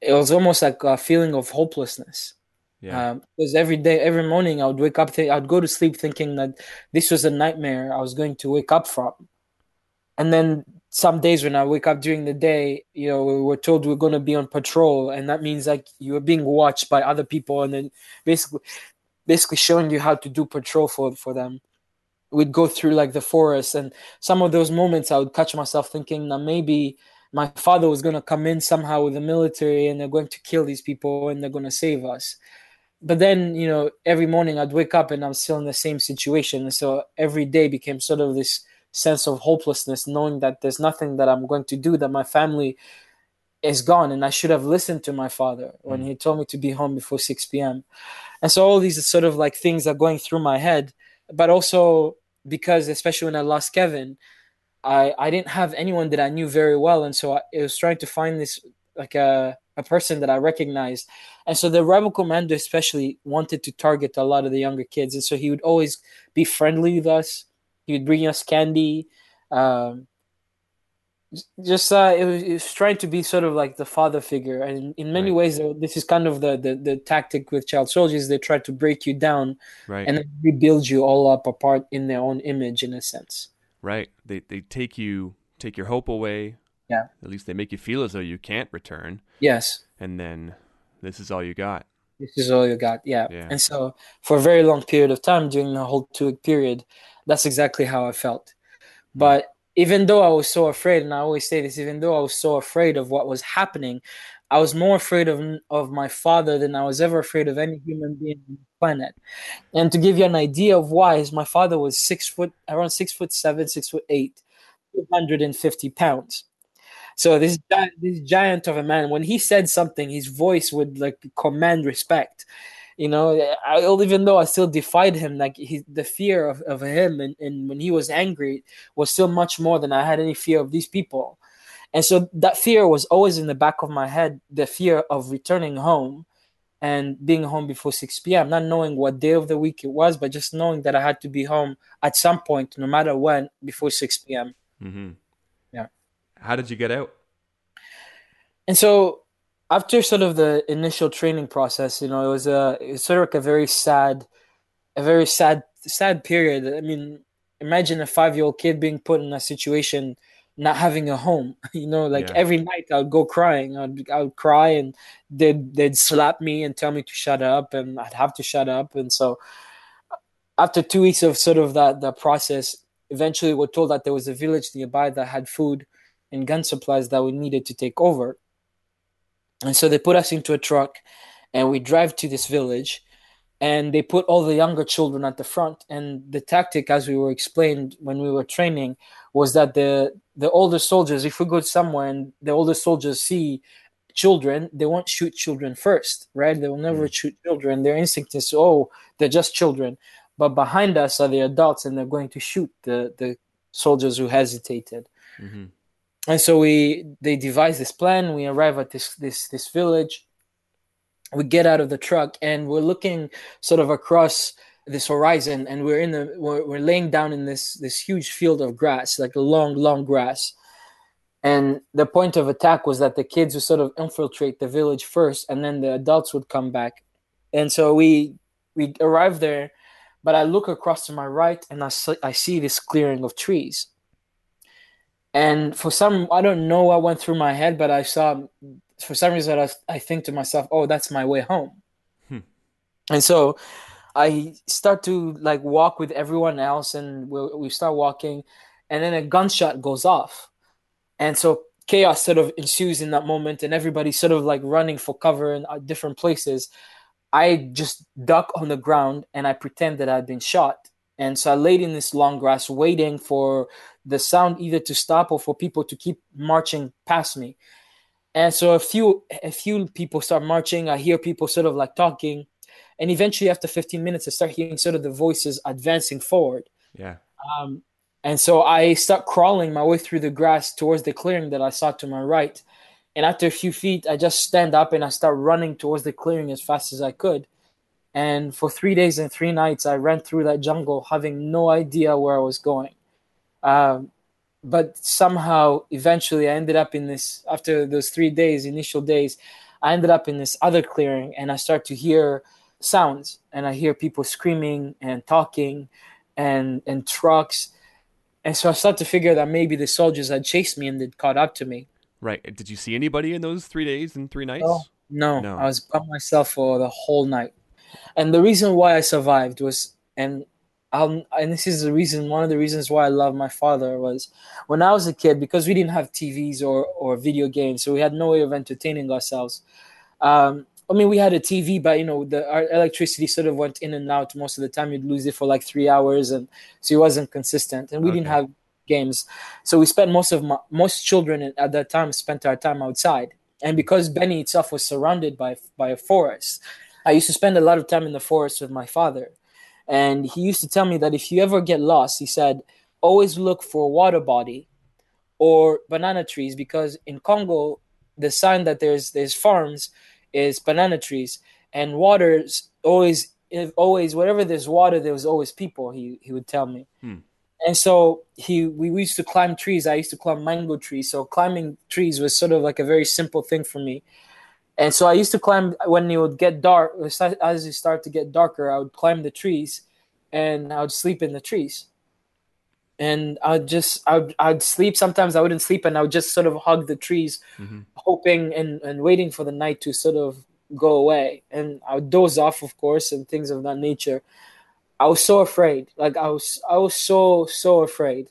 it was almost like a feeling of hopelessness. Yeah, um, because every day, every morning, I would wake up. Th- I'd go to sleep thinking that this was a nightmare I was going to wake up from. And then some days when I wake up during the day, you know, we were told we we're going to be on patrol, and that means like you were being watched by other people, and then basically, basically showing you how to do patrol for for them. We'd go through like the forest, and some of those moments I would catch myself thinking that maybe my father was going to come in somehow with the military, and they're going to kill these people, and they're going to save us. But then, you know, every morning I'd wake up and I'm still in the same situation. And so every day became sort of this sense of hopelessness, knowing that there's nothing that I'm going to do, that my family is gone. And I should have listened to my father when he told me to be home before six p.m. And so all these sort of like things are going through my head. But also because, especially when I lost Kevin, I, I didn't have anyone that I knew very well. And so I it was trying to find this like a... a person that I recognized. And so the rebel commander especially wanted to target a lot of the younger kids. And so he would always be friendly with us. He would bring us candy. Um, just, uh, it was, it was trying to be sort of like the father figure. And in many right. ways, this is kind of the, the, the tactic with child soldiers. They try to break you down right. and then rebuild you all up apart in their own image, in a sense. Right. They, they take you, take your hope away. Yeah. At least they make you feel as though you can't return. Yes. And then this is all you got. This is all you got. Yeah. yeah. And so for a very long period of time during the whole two-week period, that's exactly how I felt. But even though I was so afraid, and I always say this, even though I was so afraid of what was happening, I was more afraid of of my father than I was ever afraid of any human being on the planet. And to give you an idea of why, is my father was six foot, around six foot seven, six foot eight, two hundred fifty pounds. So this this giant of a man, when he said something, his voice would like command respect. You know, I, even though I still defied him, like he, the fear of, of him and, and when he was angry was still much more than I had any fear of these people. And so that fear was always in the back of my head, the fear of returning home and being home before six p.m., not knowing what day of the week it was, but just knowing that I had to be home at some point, no matter when, before six p.m. Mm-hmm. How did you get out? And so after sort of the initial training process, you know, it was a it was sort of like a very sad, a very sad, sad period. I mean, imagine a five-year-old kid being put in a situation, not having a home, you know, like yeah. every night I would go crying. I would, I would cry, and they'd, they'd slap me and tell me to shut up, and I'd have to shut up. And so after two weeks of sort of that, that process, eventually we're told that there was a village nearby that had food and gun supplies that we needed to take over. And so they put us into a truck, and we drive to this village, and they put all the younger children at the front. And the tactic, as we were explained when we were training, was that the the older soldiers, if we go somewhere and the older soldiers see children, they won't shoot children first, right? They will never mm. shoot children. Their instinct is, oh, they're just children. but behind us are the adults, and they're going to shoot the, the soldiers who hesitated. Mm-hmm. And so we they devise this plan. We arrive at this this this village. We get out of the truck, and we're looking sort of across this horizon, and we're in the we're, we're laying down in this this huge field of grass, like long, long grass. And the point of attack was that the kids would sort of infiltrate the village first, and then the adults would come back. And so we we arrive there, but I look across to my right, and I I see this clearing of trees. And for some, I don't know what went through my head, but I saw, for some reason, I, I think to myself, oh, that's my way home. Hmm. And so I start to like walk with everyone else, and we we start walking, and then a gunshot goes off. And so chaos sort of ensues in that moment, and everybody's sort of like running for cover in different places. I just duck on the ground, and I pretend that I've been shot. And so I laid in this long grass waiting for the sound either to stop or for people to keep marching past me. And so a few a few people start marching. I hear people sort of like talking. And eventually after fifteen minutes, I start hearing sort of the voices advancing forward. Yeah. Um, and so I start crawling my way through the grass towards the clearing that I saw to my right. And after a few feet, I just stand up and I start running towards the clearing as fast as I could. And for three days and three nights, I ran through that jungle having no idea where I was going. Um, but somehow, eventually, I ended up in this, after those three days, initial days, I ended up in this other clearing, and I start to hear sounds. And I hear people screaming and talking and, and trucks. And so I start to figure that maybe the soldiers had chased me and they'd caught up to me. Right. Did you see anybody in those three days and three nights? No, no, no. I was by myself for the whole night. And the reason why I survived was, and I'll, and this is the reason, one of the reasons why I love my father was when I was a kid, because we didn't have T Vs or, or video games, so we had no way of entertaining ourselves. Um, I mean, we had a T V, but, you know, the, our electricity sort of went in and out most of the time. You'd lose it for like three hours, and so it wasn't consistent. And we okay. didn't have games. So we spent most of my, most children at that time spent our time outside. And because Beni itself was surrounded by by a forest, I used to spend a lot of time in the forest with my father. And he used to tell me that if you ever get lost, he said, always look for a water body or banana trees, because in Congo, the sign that there's there's farms is banana trees, and water's always, always wherever there's water, there's always people, he, he would tell me. Hmm. And so he we, we used to climb trees. I used to climb mango trees. So climbing trees was sort of like a very simple thing for me. And so I used to climb when it would get dark. As it started to get darker, I would climb the trees, and I would sleep in the trees. And I'd just I'd I'd sleep. Sometimes I wouldn't sleep, and I would just sort of hug the trees, mm-hmm. hoping and, and waiting for the night to sort of go away. And I would doze off, of course, and things of that nature. I was so afraid. Like I was I was so so afraid.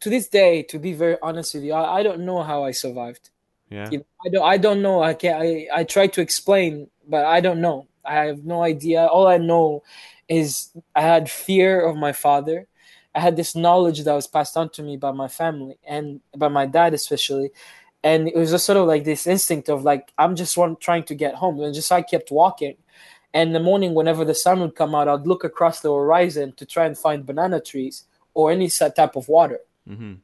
To this day, to be very honest with you, I, I don't know how I survived. Yeah. I don't I don't know. I can't I, I try to explain, but I don't know. I have no idea. All I know is I had fear of my father. I had this knowledge that was passed on to me by my family and by my dad especially. And it was just sort of like this instinct of like I'm just one trying to get home. And just I kept walking. And in the morning, whenever the sun would come out, I'd look across the horizon to try and find banana trees or any type of water. Mm-hmm.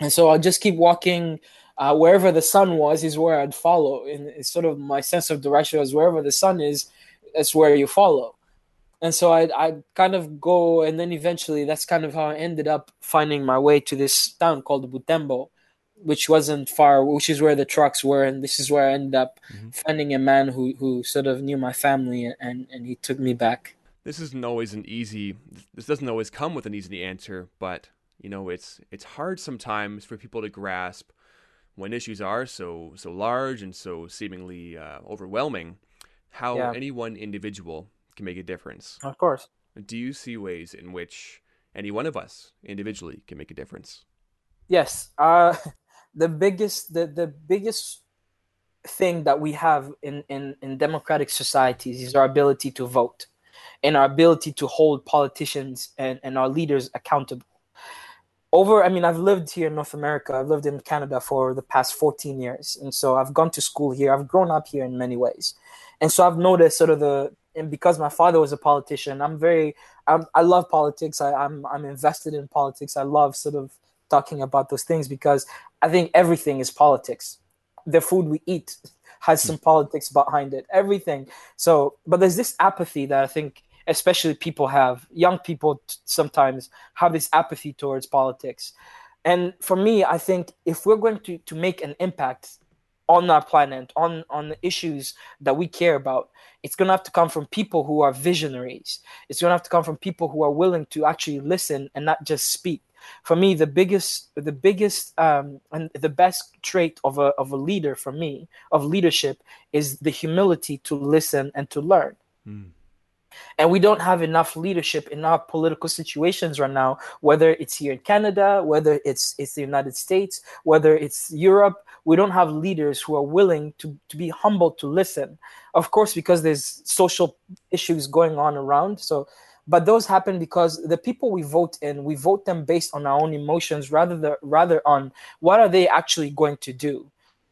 And so I'd just keep walking. Uh, wherever the sun was is where I'd follow. And it's sort of my sense of direction was wherever the sun is, that's where you follow. And so I'd, I'd kind of go, and then eventually that's kind of how I ended up finding my way to this town called Butembo, which wasn't far, which is where the trucks were. And this is where I ended up mm-hmm. finding a man who, who sort of knew my family, and, and he took me back. This isn't always an easy, this doesn't always come with an easy answer, but, you know, it's it's hard sometimes for people to grasp when issues are so so large and so seemingly uh, overwhelming, how yeah. any one individual can make a difference. Of course. Do you see ways in which any one of us individually can make a difference? Yes. Uh, the biggest the, the biggest thing that we have in, in, in democratic societies is our ability to vote and our ability to hold politicians and, and our leaders accountable. Over, I mean, I've lived here in North America. I've lived in Canada for the past fourteen years. And so I've gone to school here. I've grown up here in many ways. And so I've noticed sort of the and because my father was a politician, I'm very, I'm, I love politics. I, I'm, I'm invested in politics. I love sort of talking about those things because I think everything is politics. The food we eat has some politics behind it, everything. So, but there's this apathy that I think especially people have, young people t- sometimes have this apathy towards politics. And for me, I think if we're going to, to make an impact on our planet, on, on the issues that we care about, it's going to have to come from people who are visionaries. It's going to have to come from people who are willing to actually listen and not just speak. For me, the biggest, the biggest, um, and the best trait of a of a leader, for me, of leadership, is the humility to listen and to learn. Mm. And we don't have enough leadership in our political situations right now, whether it's here in Canada, whether it's it's the United States, whether it's Europe. We don't have leaders who are willing to, to be humble to listen. Of course, because there's social issues going on around. So, but those happen because the people we vote in, we vote them based on our own emotions rather than, rather on what are they actually going to do?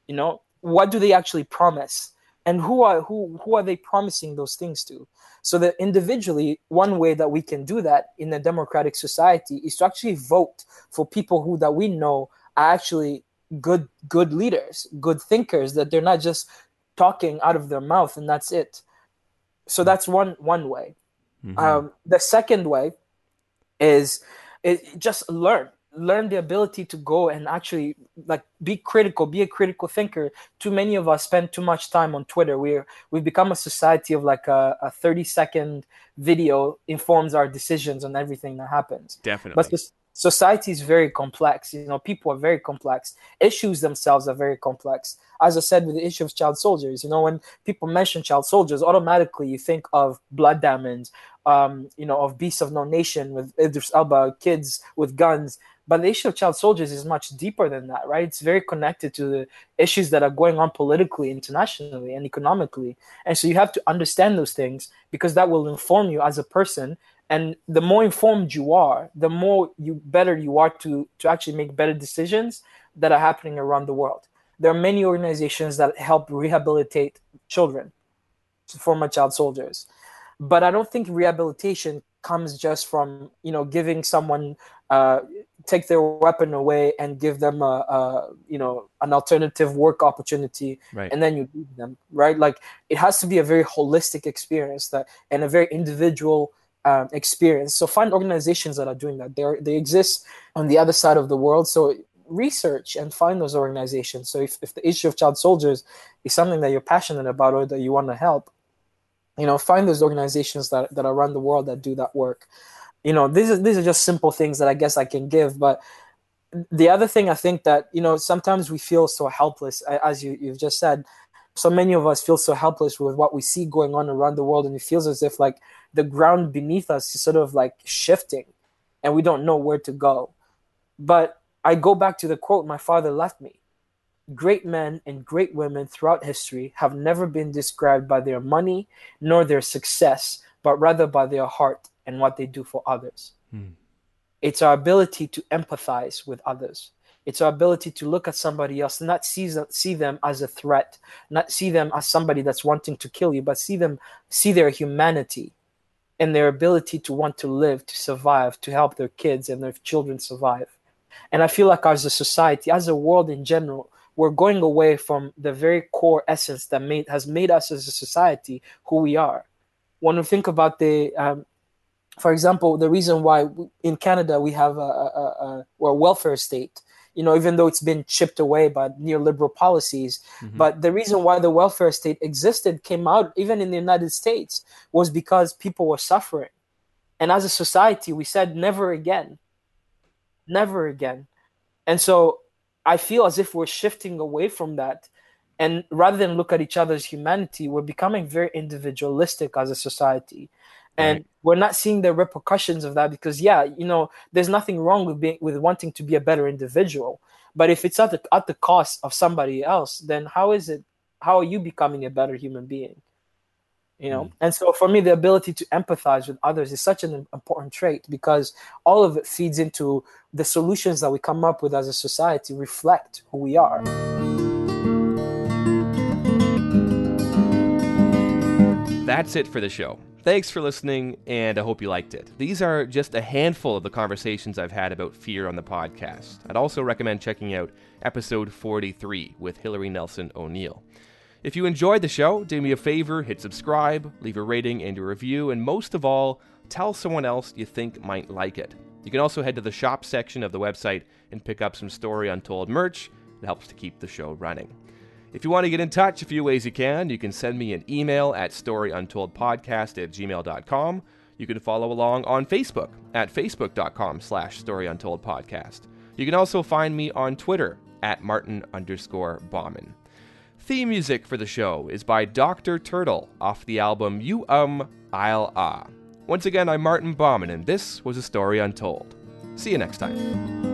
You know, what do they actually promise? And who are who who are they promising those things to? So that individually, one way that we can do that in a democratic society is to actually vote for people who that we know are actually good good leaders, good thinkers, that they're not just talking out of their mouth and that's it. So that's one one way. Mm-hmm. Um, the second way is, is just learn. learn the ability to go and actually like be critical, be a critical thinker. Too many of us spend too much time on Twitter. We're, we've become a society of like a, a thirty second video informs our decisions on everything that happens. Definitely. But society is very complex. You know, people are very complex. Issues themselves are very complex. As I said, with the issue of child soldiers, you know, when people mention child soldiers, automatically you think of blood diamonds, um, you know, of Beasts of No Nation with Idris Elba, kids with guns. But the issue of child soldiers is much deeper than that, right? It's very connected to the issues that are going on politically, internationally, and economically. And so you have to understand those things because that will inform you as a person. And the more informed you are, the more you better you are to, to actually make better decisions that are happening around the world. There are many organizations that help rehabilitate children, former child soldiers. But I don't think rehabilitation comes just from, you know, giving someone uh, take their weapon away and give them a, a you know an alternative work opportunity, right? And then you leave them, right? Like it has to be a very holistic experience that and a very individual um, experience. So find organizations that are doing that. They are, they exist on the other side of the world. So research and find those organizations. So if, if the issue of child soldiers is something that you're passionate about or that you want to help, you know, find those organizations that, that around the world that do that work. You know, these are, these are just simple things that I guess I can give. But the other thing I think that, you know, sometimes we feel so helpless, as you, you've just said. So many of us feel so helpless with what we see going on around the world. And it feels as if like the ground beneath us is sort of like shifting and we don't know where to go. But I go back to the quote my father left me. Great men and great women throughout history have never been described by their money nor their success, but rather by their heart and what they do for others. Mm. It's our ability to empathize with others. It's our ability to look at somebody else and not see, see them as a threat, not see them as somebody that's wanting to kill you, but see them, see their humanity and their ability to want to live, to survive, to help their kids and their children survive. And I feel like as a society, as a world in general, we're going away from the very core essence that made, has made us as a society who we are. When we think about the, um, for example, the reason why we, in Canada we have a, a, a, a welfare state, you know, even though it's been chipped away by neoliberal policies, mm-hmm. but the reason why the welfare state existed, came out even in the United States, was because people were suffering. And as a society, we said, never again, never again. And so I feel as if we're shifting away from that. And rather than look at each other's humanity, we're becoming very individualistic as a society. And right. We're not seeing the repercussions of that because, yeah, you know, there's nothing wrong with being, with wanting to be a better individual. But if it's at the, at the cost of somebody else, then how is it, how are you becoming a better human being? You know, mm. And so for me, the ability to empathize with others is such an important trait because all of it feeds into the solutions that we come up with as a society reflect who we are. that's it for the show. Thanks for listening, and I hope you liked it. These are just a handful of the conversations I've had about fear on the podcast. I'd also recommend checking out episode forty-three with Hillary Nelson O'Neill. If you enjoyed the show, do me a favor, hit subscribe, leave a rating and a review, and most of all, tell someone else you think might like it. You can also head to the shop section of the website and pick up some Story Untold merch. It helps to keep the show running. If you want to get in touch, a few ways you can. You can send me an email at storyuntoldpodcast at gmail dot com. You can follow along on Facebook at facebook dot com slash storyuntoldpodcast. You can also find me on Twitter at Martin underscore Bauman. Theme music for the show is by Doctor Turtle off the album You Um, I'll Ah. Once again, I'm Martin Bauman, and this was A Story Untold. See you next time.